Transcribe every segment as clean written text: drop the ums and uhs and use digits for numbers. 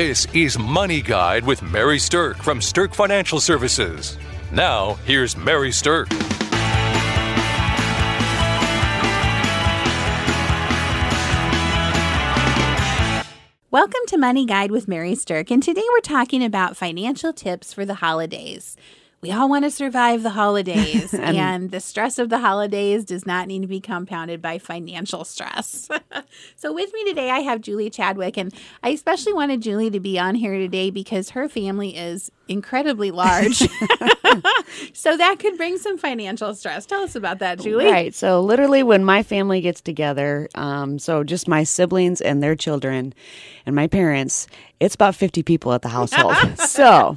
This is Money Guide with Mary Sterk from Sterk Financial Services. Now, here's Mary Sterk. Welcome to Money Guide with Mary Sterk, and today we're talking about financial tips for the holidays. We all want to survive the holidays, and the stress of the holidays does not need to be compounded by financial stress. So with me today, I have Julie Chadwick, and I especially wanted Julie to be on here today because her family is incredibly large. So that could bring some financial stress. Tell us about that, Julie. Right. So literally when my family gets together, so just my siblings and their children and my parents, it's about 50 people at the household. So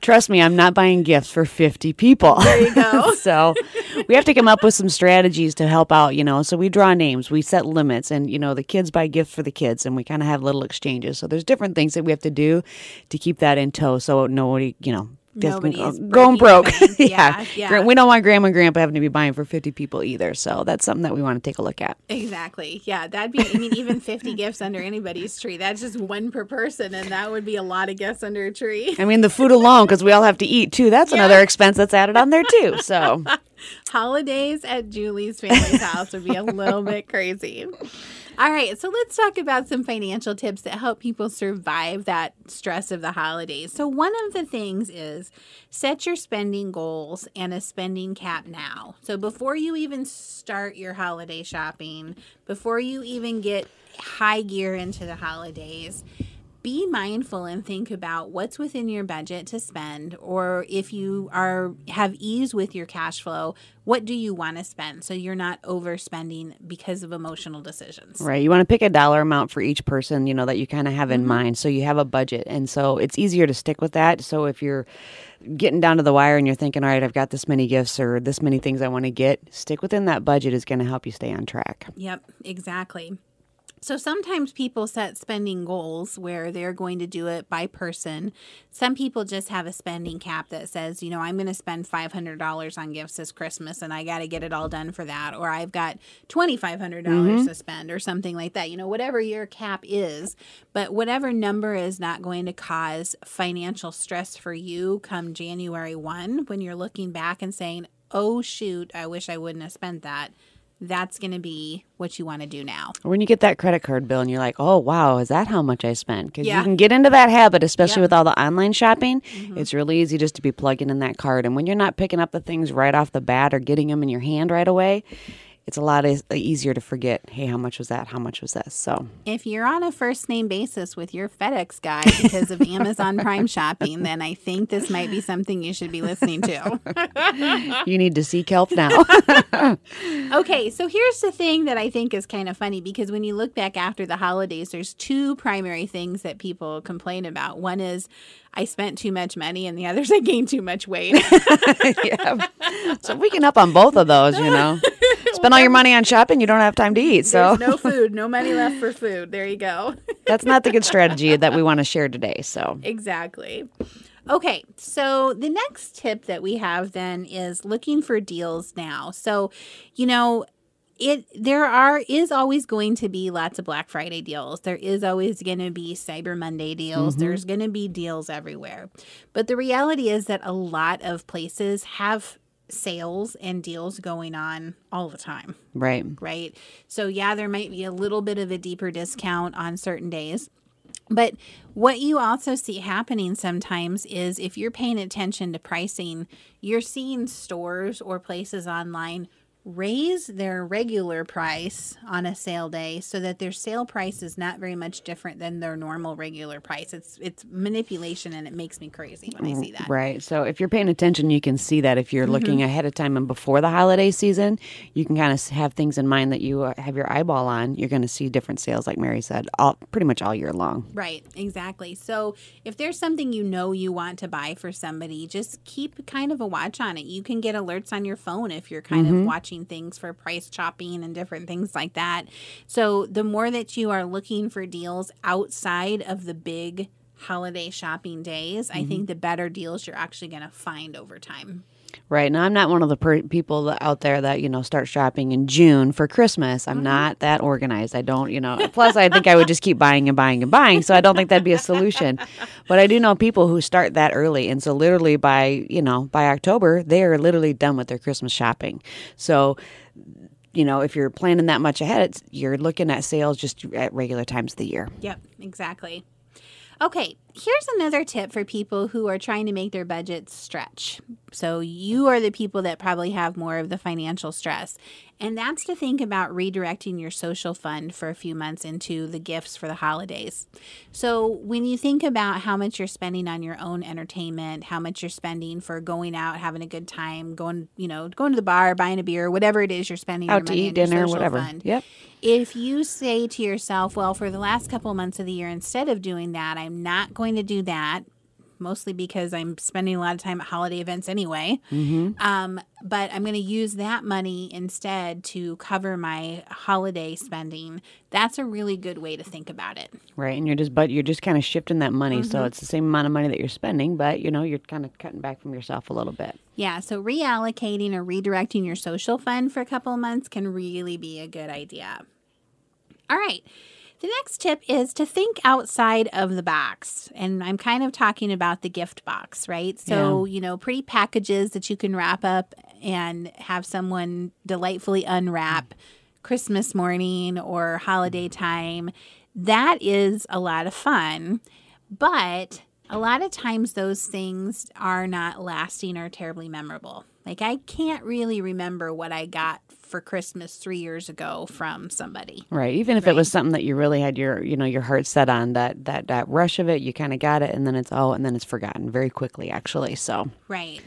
trust me, I'm not buying gifts for 50 people. There you go. So we have to come up with some strategies to help out, you know. So we draw names, we set limits, and, you know, the kids buy gifts for the kids, and we kind of have little exchanges. So there's different things that we have to do to keep that in tow so nobody, you know, going broke. Yeah. We don't want grandma and grandpa having to be buying for 50 people either. So that's something that we want to take a look at. Exactly. Yeah. That'd be, I mean, even 50 gifts under anybody's tree. That's just one per person. And that would be a lot of gifts under a tree. I mean, the food alone, because we all have to eat too. That's another expense that's added on there too. So holidays at Julie's family's house would be a little bit crazy. All right, so let's talk about some financial tips that help people survive that stress of the holidays. So one of the things is set your spending goals and a spending cap now. So before you even start your holiday shopping, before you even get high gear into the holidays, be mindful and think about what's within your budget to spend, or if you have ease with your cash flow, what do you want to spend so you're not overspending because of emotional decisions? Right. You want to pick a dollar amount for each person, you know, that you kind of have in mind. So you have a budget. And so it's easier to stick with that. So if you're getting down to the wire and you're thinking, all right, I've got this many gifts or this many things I want to get, stick within that budget is going to help you stay on track. Yep, exactly. So sometimes people set spending goals where they're going to do it by person. Some people just have a spending cap that says, you know, I'm going to spend $500 on gifts this Christmas and I got to get it all done for that. Or I've got $2,500 to spend or something like that. You know, whatever your cap is, but whatever number is not going to cause financial stress for you come January 1 when you're looking back and saying, oh, shoot, I wish I wouldn't have spent that. That's going to be what you want to do now. When you get that credit card bill and you're like, oh, wow, is that how much I spent? Because you can get into that habit, especially with all the online shopping. It's really easy just to be plugging in that card. And when you're not picking up the things right off the bat or getting them in your hand right away, it's a lot easier to forget, hey, how much was that? How much was this? So if you're on a first name basis with your FedEx guy because of Amazon Prime shopping, then I think this might be something you should be listening to. You need to seek help now. Okay, so here's the thing that I think is kind of funny, because when you look back after the holidays, there's two primary things that people complain about. One is, I spent too much money, and the others, I gained too much weight. So we can up on both of those, you know. Spend all your money on shopping, you don't have time to eat. So there's no food, no money left for food. There you go. That's not the good strategy that we want to share today. So exactly. Okay, so the next tip that we have then is looking for deals now. So, you know, There is always going to be lots of Black Friday deals. There is always going to be Cyber Monday deals. There's going to be deals everywhere. But the reality is that a lot of places have sales and deals going on all the time. Right. So, yeah, there might be a little bit of a deeper discount on certain days. But what you also see happening sometimes is if you're paying attention to pricing, you're seeing stores or places online raise their regular price on a sale day so that their sale price is not very much different than their normal regular price. It's manipulation, and it makes me crazy when I see that. Right. So if you're paying attention, you can see that. If you're looking ahead of time and before the holiday season, you can kind of have things in mind that you have your eyeball on. You're going to see different sales, like Mary said, pretty much all year long. Right. Exactly. So if there's something you know you want to buy for somebody, just keep kind of a watch on it. You can get alerts on your phone if you're kind of watching things for price shopping and different things like that. So the more that you are looking for deals outside of the big holiday shopping days, I think the better deals you're actually going to find over time. Right. Now, I'm not one of the people out there that, you know, start shopping in June for Christmas. I'm not that organized. I don't, you know, plus I think I would just keep buying and buying and buying. So I don't think that'd be a solution. But I do know people who start that early. And so literally by, you know, by October, they are literally done with their Christmas shopping. So, you know, if you're planning that much ahead, it's, you're looking at sales just at regular times of the year. Yep, exactly. Okay, here's another tip for people who are trying to make their budgets stretch. So you are the people that probably have more of the financial stress. And that's to think about redirecting your social fund for a few months into the gifts for the holidays. So when you think about how much you're spending on your own entertainment, how much you're spending for going out, having a good time, going, you know, going to the bar, buying a beer, whatever it is you're spending your money on, your social fund. Yep. If you say to yourself, well, for the last couple of months of the year, instead of doing that, I'm not going to do that, mostly because I'm spending a lot of time at holiday events anyway. Mm-hmm. But I'm going to use that money instead to cover my holiday spending. That's a really good way to think about it. Right. And you're just kind of shifting that money. Mm-hmm. So it's the same amount of money that you're spending, but, you know, you're kind of cutting back from yourself a little bit. Yeah. So reallocating or redirecting your social fund for a couple of months can really be a good idea. All right. The next tip is to think outside of the box. And I'm kind of talking about the gift box, right? So, yeah, you know, pretty packages that you can wrap up and have someone delightfully unwrap Christmas morning or holiday time. That is a lot of fun. But a lot of times those things are not lasting or terribly memorable. Like, I can't really remember what I got for Christmas 3 years ago from somebody. Right. Even if it was something that you really had your, you know, your heart set on, that rush of it, you kind of got it, and then it's forgotten very quickly, actually. So. Right.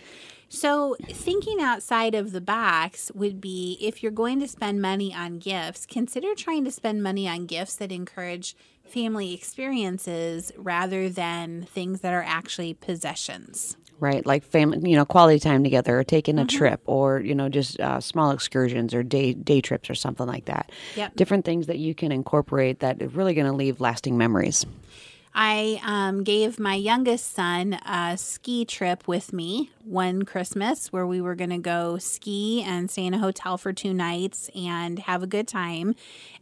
So thinking outside of the box would be, if you're going to spend money on gifts, consider trying to spend money on gifts that encourage family experiences rather than things that are actually possessions. Right, like family, you know, quality time together, or taking a trip, or, you know, just small excursions or day trips or something like that. Yep. Different things that you can incorporate that are really going to leave lasting memories. I gave my youngest son a ski trip with me one Christmas where we were going to go ski and stay in a hotel for 2 nights and have a good time.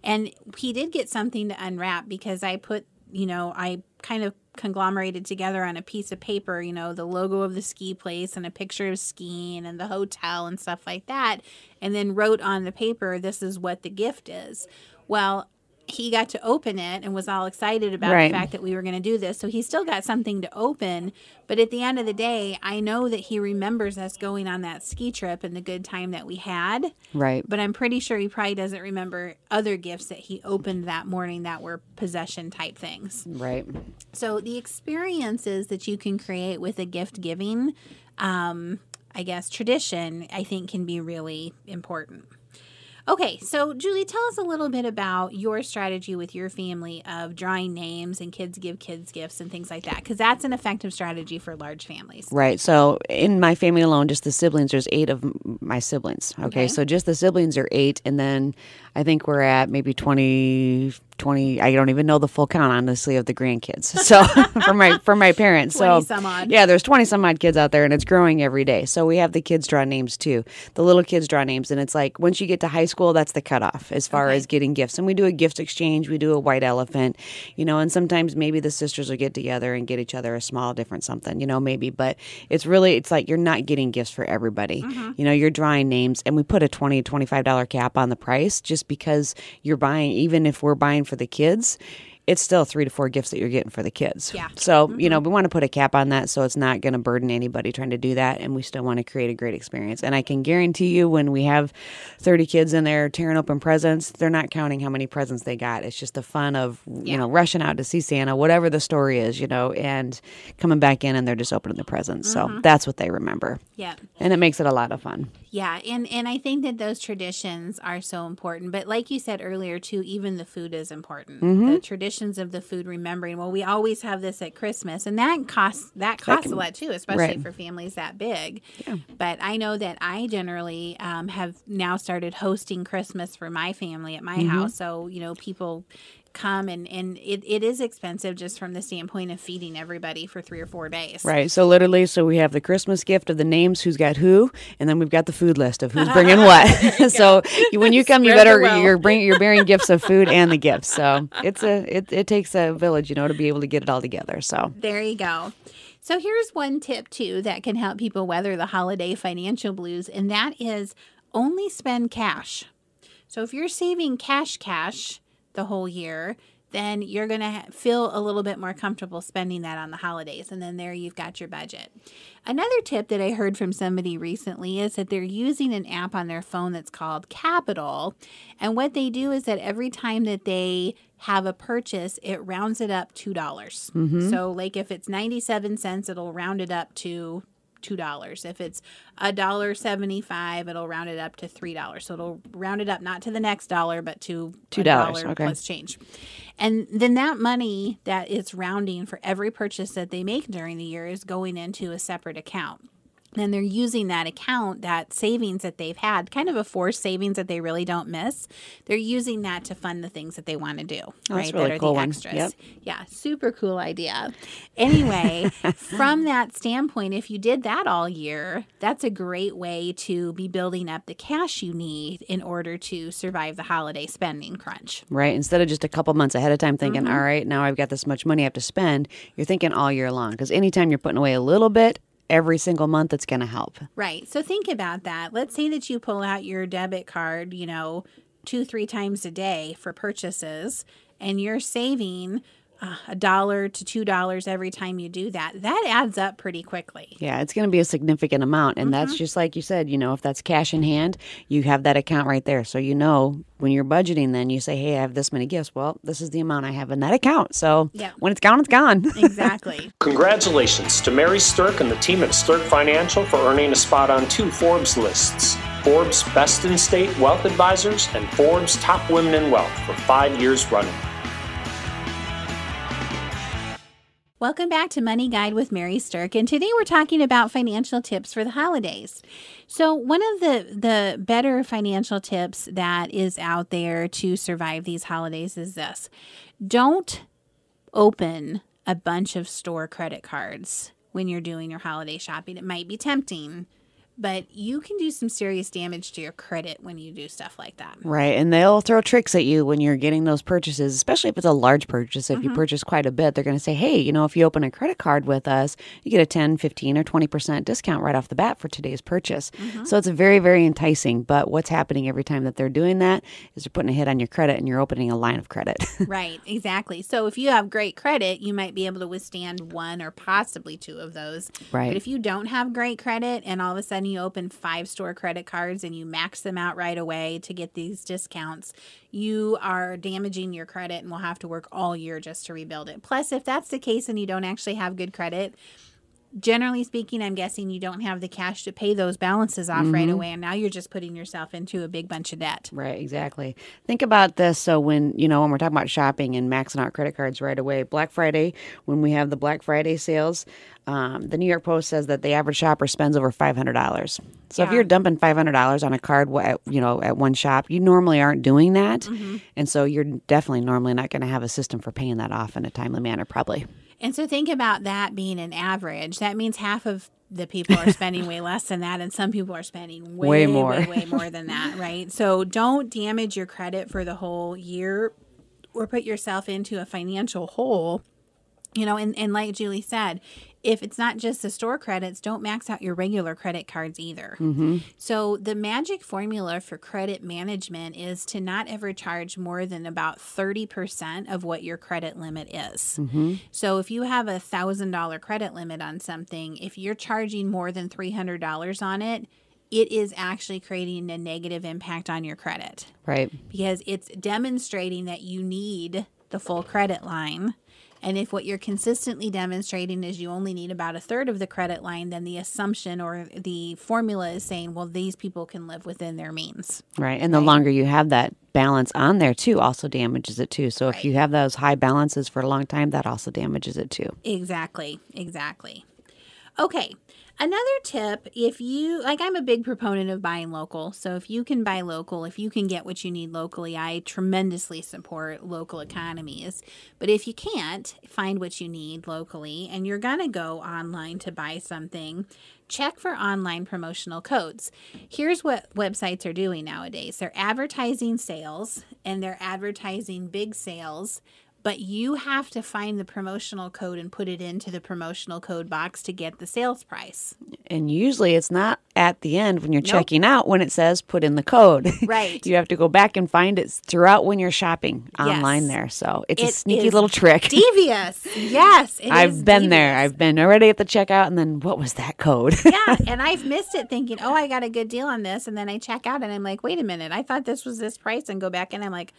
And he did get something to unwrap because I put, you know, I kind of conglomerated together on a piece of paper, you know, the logo of the ski place and a picture of skiing and the hotel and stuff like that, and then wrote on the paper, this is what the gift is. Well, he got to open it and was all excited about the fact that we were going to do this. So he still got something to open. But at the end of the day, I know that he remembers us going on that ski trip and the good time that we had. Right. But I'm pretty sure he probably doesn't remember other gifts that he opened that morning that were possession type things. Right. So the experiences that you can create with a gift giving, I guess, tradition, I think can be really important. Okay, so Julie, tell us a little bit about your strategy with your family of drawing names and kids give kids gifts and things like that, because that's an effective strategy for large families. Right. So in my family alone, just the siblings, there's 8 of my siblings. Okay. So just the siblings are 8, and then I think we're at maybe 20, I don't even know the full count, honestly, of the grandkids. So from my parents. 20 some odd. Yeah, there's 20 some odd kids out there, and it's growing every day. So we have the kids draw names too. The little kids draw names, and it's like once you get to high school, that's the cutoff as far as getting gifts. And we do a gift exchange. We do a white elephant, you know, and sometimes maybe the sisters will get together and get each other a small different something, you know, maybe. But it's really, it's like you're not getting gifts for everybody. Mm-hmm. You know, you're drawing names, and we put a $20, $25 cap on the price just because you're buying, even if we're buying for the kids, it's still 3 to 4 gifts that you're getting for the kids. Yeah. So, you know, we want to put a cap on that so it's not going to burden anybody trying to do that, and we still want to create a great experience. And I can guarantee you when we have 30 kids in there tearing open presents, they're not counting how many presents they got. It's just the fun of, you know, rushing out to see Santa, whatever the story is, you know, and coming back in and they're just opening the presents. So that's what they remember. Yeah. And it makes it a lot of fun. Yeah, and I think that those traditions are so important. But like you said earlier, too, even the food is important. Mm-hmm. The traditions of the food, remembering, well, we always have this at Christmas. And that costs a lot, too, especially for families that big. Yeah. But I know that I generally have now started hosting Christmas for my family at my house. So, you know, people come and it is expensive just from the standpoint of feeding everybody for 3 or 4 days. Right. So literally, so we have the Christmas gift of the names, who's got who, and then we've got the food list of who's bringing what. So when you come, you better, you're bearing gifts of food and the gifts. So it takes a village, to be able to get it all together. So there you go. So here's one tip too that can help people weather the holiday financial blues, and that is only spend cash. So if you're saving cash the whole year, then you're going to feel a little bit more comfortable spending that on the holidays. And then there you've got your budget. Another tip that I heard from somebody recently is that they're using an app on their phone that's called Capital. And what they do is that every time that they have a purchase, it rounds it up $2. Mm-hmm. So like if it's 97 cents, it'll round it up to $2. If it's $1.75, it'll round it up to $3. So it'll round it up not to the next dollar, but to $2 plus change. And then that money that it's rounding for every purchase that they make during the year is going into a separate account. And they're using that account, that savings that they've had, kind of a forced savings that they really don't miss. They're using that to fund the things that they want to do, right? That's really that are cool the extras. Yep. Yeah, super cool idea. Anyway, from that standpoint, if you did that all year, that's a great way to be building up the cash you need in order to survive the holiday spending crunch. Right. Instead of just a couple months ahead of time thinking, all right, now I've got this much money I have to spend, you're thinking all year long. Because anytime you're putting away a little bit, every single month, it's going to help. Right. So think about that. Let's say that you pull out your debit card, 2-3 times a day for purchases, and you're saving $1 to $2 every time you do that. That adds up pretty quickly. Yeah, it's going to be a significant amount. And that's just like you said, if that's cash in hand, you have that account right there. So when you're budgeting, then you say, hey, I have this many gifts. Well, this is the amount I have in that account. So when it's gone, it's gone. Exactly. Congratulations to Mary Sterk and the team at Sterk Financial for earning a spot on 2 Forbes lists, Forbes Best in State Wealth Advisors and Forbes Top Women in Wealth for 5 years running. Welcome back to Money Guide with Mary Sterk, and today we're talking about financial tips for the holidays. So one of the better financial tips that is out there to survive these holidays is this. Don't open a bunch of store credit cards when you're doing your holiday shopping. It might be tempting, but you can do some serious damage to your credit when you do stuff like that. Right, and they'll throw tricks at you when you're getting those purchases, especially if it's a large purchase. If you purchase quite a bit, they're going to say, hey, if you open a credit card with us, you get a 10, 15, or 20% discount right off the bat for today's purchase. So it's very, very enticing. But what's happening every time that they're doing that is they're putting a hit on your credit and you're opening a line of credit. Right, exactly. So if you have great credit, you might be able to withstand one or possibly 2 of those. Right. But if you don't have great credit and all of a sudden you open 5 store credit cards and you max them out right away to get these discounts, you are damaging your credit and will have to work all year just to rebuild it. Plus, if that's the case and you don't actually have good credit, generally speaking, I'm guessing you don't have the cash to pay those balances off right away, and now you're just putting yourself into a big bunch of debt. Right, exactly. Think about this. So when we're talking about shopping and maxing out credit cards right away, Black Friday, when we have the Black Friday sales, the New York Post says that the average shopper spends over $500. So if you're dumping $500 on a card, at one shop, you normally aren't doing that. And so you're definitely normally not going to have a system for paying that off in a timely manner, probably. And so think about that being an average. That means half of the people are spending way less than that, and some people are spending way more than that, right? So don't damage your credit for the whole year or put yourself into a financial hole. And like Julie said, if it's not just the store credits, don't max out your regular credit cards either. So the magic formula for credit management is to not ever charge more than about 30% of what your credit limit is. So if you have a $1,000 credit limit on something, if you're charging more than $300 on it, it is actually creating a negative impact on your credit. Right. Because it's demonstrating that you need the full credit line. And if what you're consistently demonstrating is you only need about a third of the credit line, then the assumption or the formula is saying, well, these people can live within their means. Right. And the longer you have that balance on there, too, also damages it, too. So if you have those high balances for a long time, that also damages it, too. Exactly. Okay. Another tip, if you, like, I'm a big proponent of buying local. So if you can buy local, if you can get what you need locally, I tremendously support local economies. But if you can't find what you need locally and you're going to go online to buy something, check for online promotional codes. Here's what websites are doing nowadays. They're advertising sales and they're advertising big sales, but you have to find the promotional code and put it into the promotional code box to get the sales price. And usually it's not at the end when you're checking out when it says put in the code. Right. You have to go back and find it throughout when you're shopping online there. So it's a sneaky little trick. Devious. Yes. I've been there. I've been already at the checkout and then what was that code? Yeah. And I've missed it thinking, oh, I got a good deal on this. And then I check out and I'm like, wait a minute. I thought this was this price and go back and I'm like,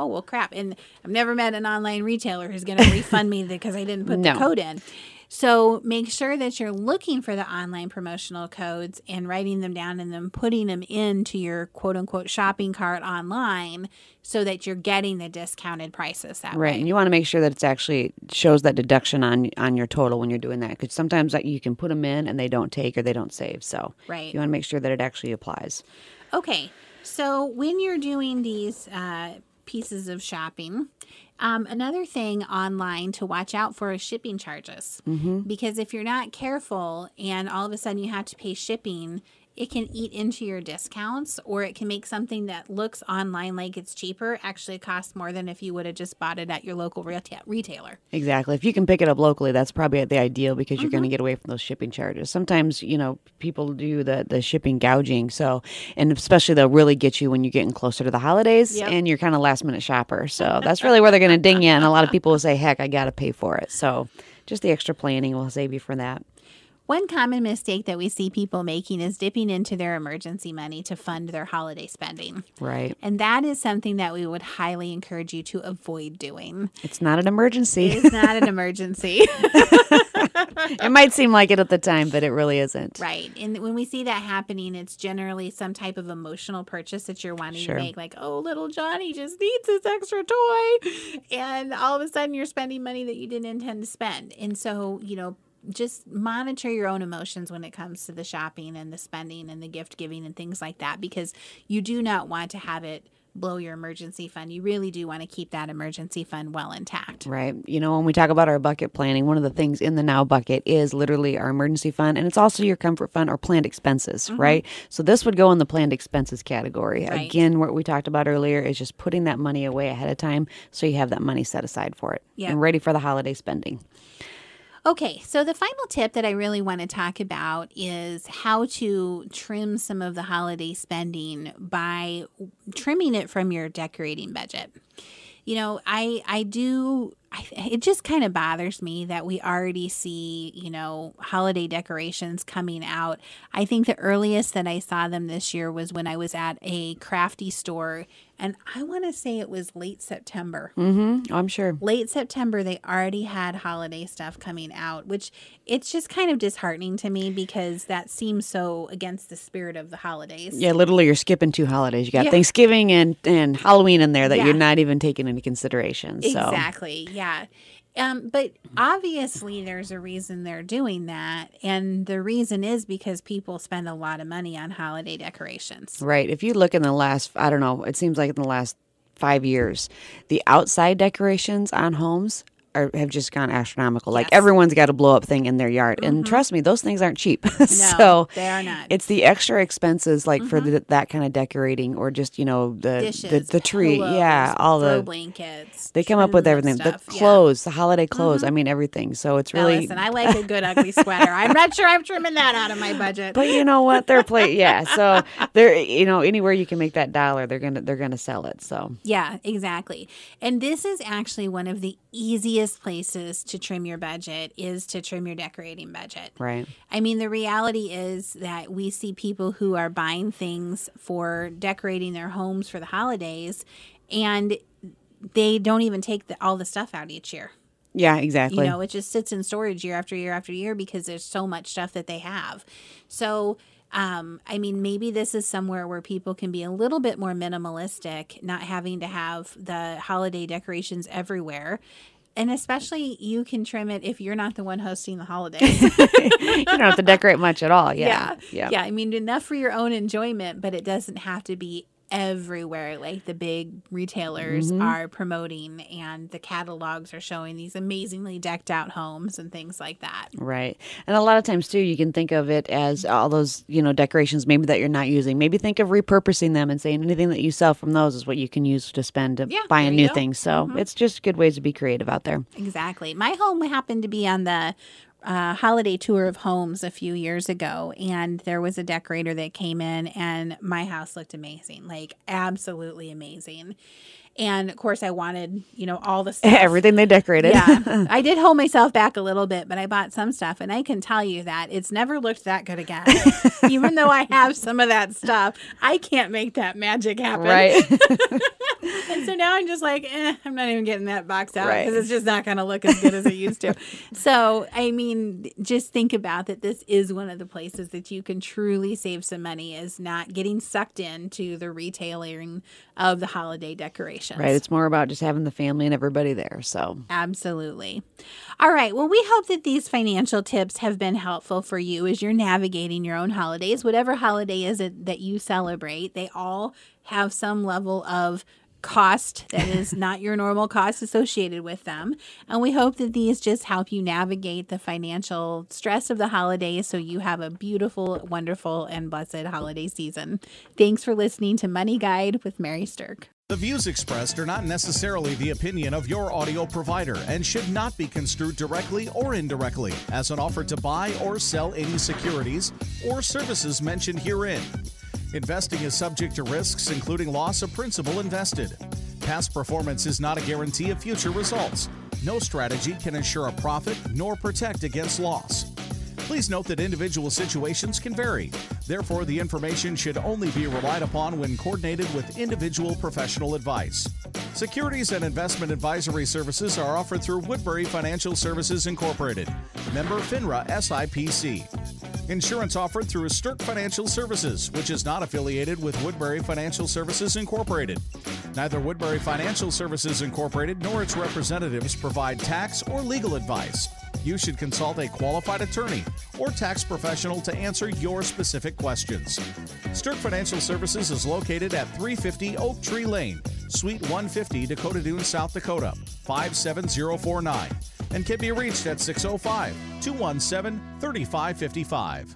oh, well, crap. And I've never met an online retailer who's going to refund me because I didn't put the code in. So make sure that you're looking for the online promotional codes and writing them down and then putting them into your quote-unquote shopping cart online so that you're getting the discounted prices that way. Right, and you want to make sure that it actually shows that deduction on your total when you're doing that because sometimes you can put them in and they don't take or they don't save. So you want to make sure that it actually applies. Okay, so when you're doing these pieces of shopping. Another thing online to watch out for is shipping charges. Mm-hmm. Because if you're not careful and all of a sudden you have to pay shipping, it can eat into your discounts or it can make something that looks online like it's cheaper actually cost more than if you would have just bought it at your local retailer. Exactly. If you can pick it up locally, that's probably the ideal because you're going to get away from those shipping charges. Sometimes, you know, people do the shipping gouging. So, and especially they'll really get you when you're getting closer to the holidays and you're kind of last minute shopper. So that's really where they're going to ding you. And a lot of people will say, heck, I got to pay for it. So just the extra planning will save you for that. One common mistake that we see people making is dipping into their emergency money to fund their holiday spending. Right. And that is something that we would highly encourage you to avoid doing. It's not an emergency. It is not an emergency. It might seem like it at the time, but it really isn't. Right. And when we see that happening, it's generally some type of emotional purchase that you're wanting to make. Like, oh, little Johnny just needs this extra toy. And all of a sudden you're spending money that you didn't intend to spend. And so, you know, just monitor your own emotions when it comes to the shopping and the spending and the gift giving and things like that, because you do not want to have it blow your emergency fund. You really do want to keep that emergency fund well intact. Right. You know, when we talk about our bucket planning, one of the things in the now bucket is literally our emergency fund, and it's also your comfort fund or planned expenses, right? So this would go in the planned expenses category. Right. Again, what we talked about earlier is just putting that money away ahead of time so you have that money set aside for it and ready for the holiday spending. Okay, so the final tip that I really want to talk about is how to trim some of the holiday spending by trimming it from your decorating budget. You know, it just kind of bothers me that we already see, you know, holiday decorations coming out. I think the earliest that I saw them this year was when I was at a crafty store, and I want to say it was late September. Mm-hmm, I'm sure. Late September, they already had holiday stuff coming out, which it's just kind of disheartening to me because that seems so against the spirit of the holidays. Yeah, literally you're skipping two holidays. You got Thanksgiving and Halloween in there that you're not even taking into consideration. So. Exactly, yeah. But obviously there's a reason they're doing that. And the reason is because people spend a lot of money on holiday decorations. Right. If you look in the last, I don't know, it seems like in the last 5 years, the outside decorations on homes have just gone astronomical. Yes. Like everyone's got a blow up thing in their yard. Mm-hmm. And trust me, those things aren't cheap. No, so they are not. It's the extra expenses like for that kind of decorating or just, you know, dishes, the tree. Pillows, all the blankets. They come up with everything. Stuff. The clothes, the holiday clothes. I mean, everything. So it's really. Now listen, I like a good ugly sweater. I'm not sure I'm trimming that out of my budget. But you know what? They're So they're, you know, anywhere you can make that dollar, they're gonna sell it. So yeah, exactly. And this is actually one of the easiest places to trim your budget is to trim your decorating budget. Right. I mean, the reality is that we see people who are buying things for decorating their homes for the holidays, and they don't even take all the stuff out each year. Yeah, exactly. You know, it just sits in storage year after year after year because there's so much stuff that they have. So, I mean, maybe this is somewhere where people can be a little bit more minimalistic, not having to have the holiday decorations everywhere. And especially you can trim it if you're not the one hosting the holidays. You don't have to decorate much at all. Yeah. I mean, enough for your own enjoyment, but it doesn't have to be everywhere. Like the big retailers are promoting and the catalogs are showing these amazingly decked out homes and things like that. Right. And a lot of times too, you can think of it as all those, you know, decorations maybe that you're not using. Maybe think of repurposing them and saying anything that you sell from those is what you can use to spend to buy a new thing. So it's just good ways to be creative out there. Exactly. My home happened to be on the holiday tour of homes a few years ago, and there was a decorator that came in, and my house looked amazing, like absolutely amazing. And of course I wanted, you know, all the stuff. Everything they decorated. Yeah. I did hold myself back a little bit, but I bought some stuff, and I can tell you that it's never looked that good again. Even though I have some of that stuff, I can't make that magic happen. Right. And so now I'm just like, I'm not even getting that box out because it's just not going to look as good as it used to. So, I mean, just think about that. This is one of the places that you can truly save some money, is not getting sucked into the retailing of the holiday decoration. Right. It's more about just having the family and everybody there. So absolutely. All right. Well, we hope that these financial tips have been helpful for you as you're navigating your own holidays. Whatever holiday is it that you celebrate, they all have some level of cost that is not your normal cost associated with them. And we hope that these just help you navigate the financial stress of the holidays so you have a beautiful, wonderful, and blessed holiday season. Thanks for listening to Money Guide with Mary Sterk. The views expressed are not necessarily the opinion of your audio provider and should not be construed directly or indirectly as an offer to buy or sell any securities or services mentioned herein. Investing is subject to risks, including loss of principal invested. Past performance is not a guarantee of future results. No strategy can ensure a profit nor protect against loss. Please note that individual situations can vary. Therefore, the information should only be relied upon when coordinated with individual professional advice. Securities and investment advisory services are offered through Woodbury Financial Services Incorporated, member FINRA SIPC. Insurance offered through Sterk Financial Services, which is not affiliated with Woodbury Financial Services Incorporated. Neither Woodbury Financial Services Incorporated nor its representatives provide tax or legal advice. You should consult a qualified attorney or tax professional to answer your specific questions. Sterk Financial Services is located at 350 Oak Tree Lane, Suite 150, Dakota Dunes, South Dakota, 57049, and can be reached at 605-217-3555.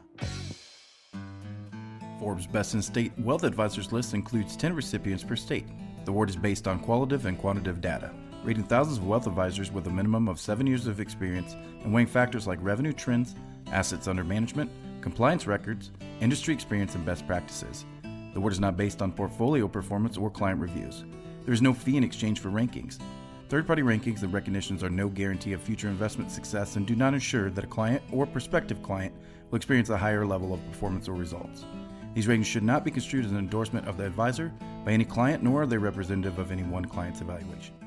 Forbes Best in State Wealth Advisors list includes 10 recipients per state. The award is based on qualitative and quantitative data, rating thousands of wealth advisors with a minimum of 7 years of experience and weighing factors like revenue trends, assets under management, compliance records, industry experience, and best practices. The award is not based on portfolio performance or client reviews. There is no fee in exchange for rankings. Third-party rankings and recognitions are no guarantee of future investment success and do not ensure that a client or prospective client will experience a higher level of performance or results. These ratings should not be construed as an endorsement of the advisor by any client, nor are they representative of any one client's evaluation.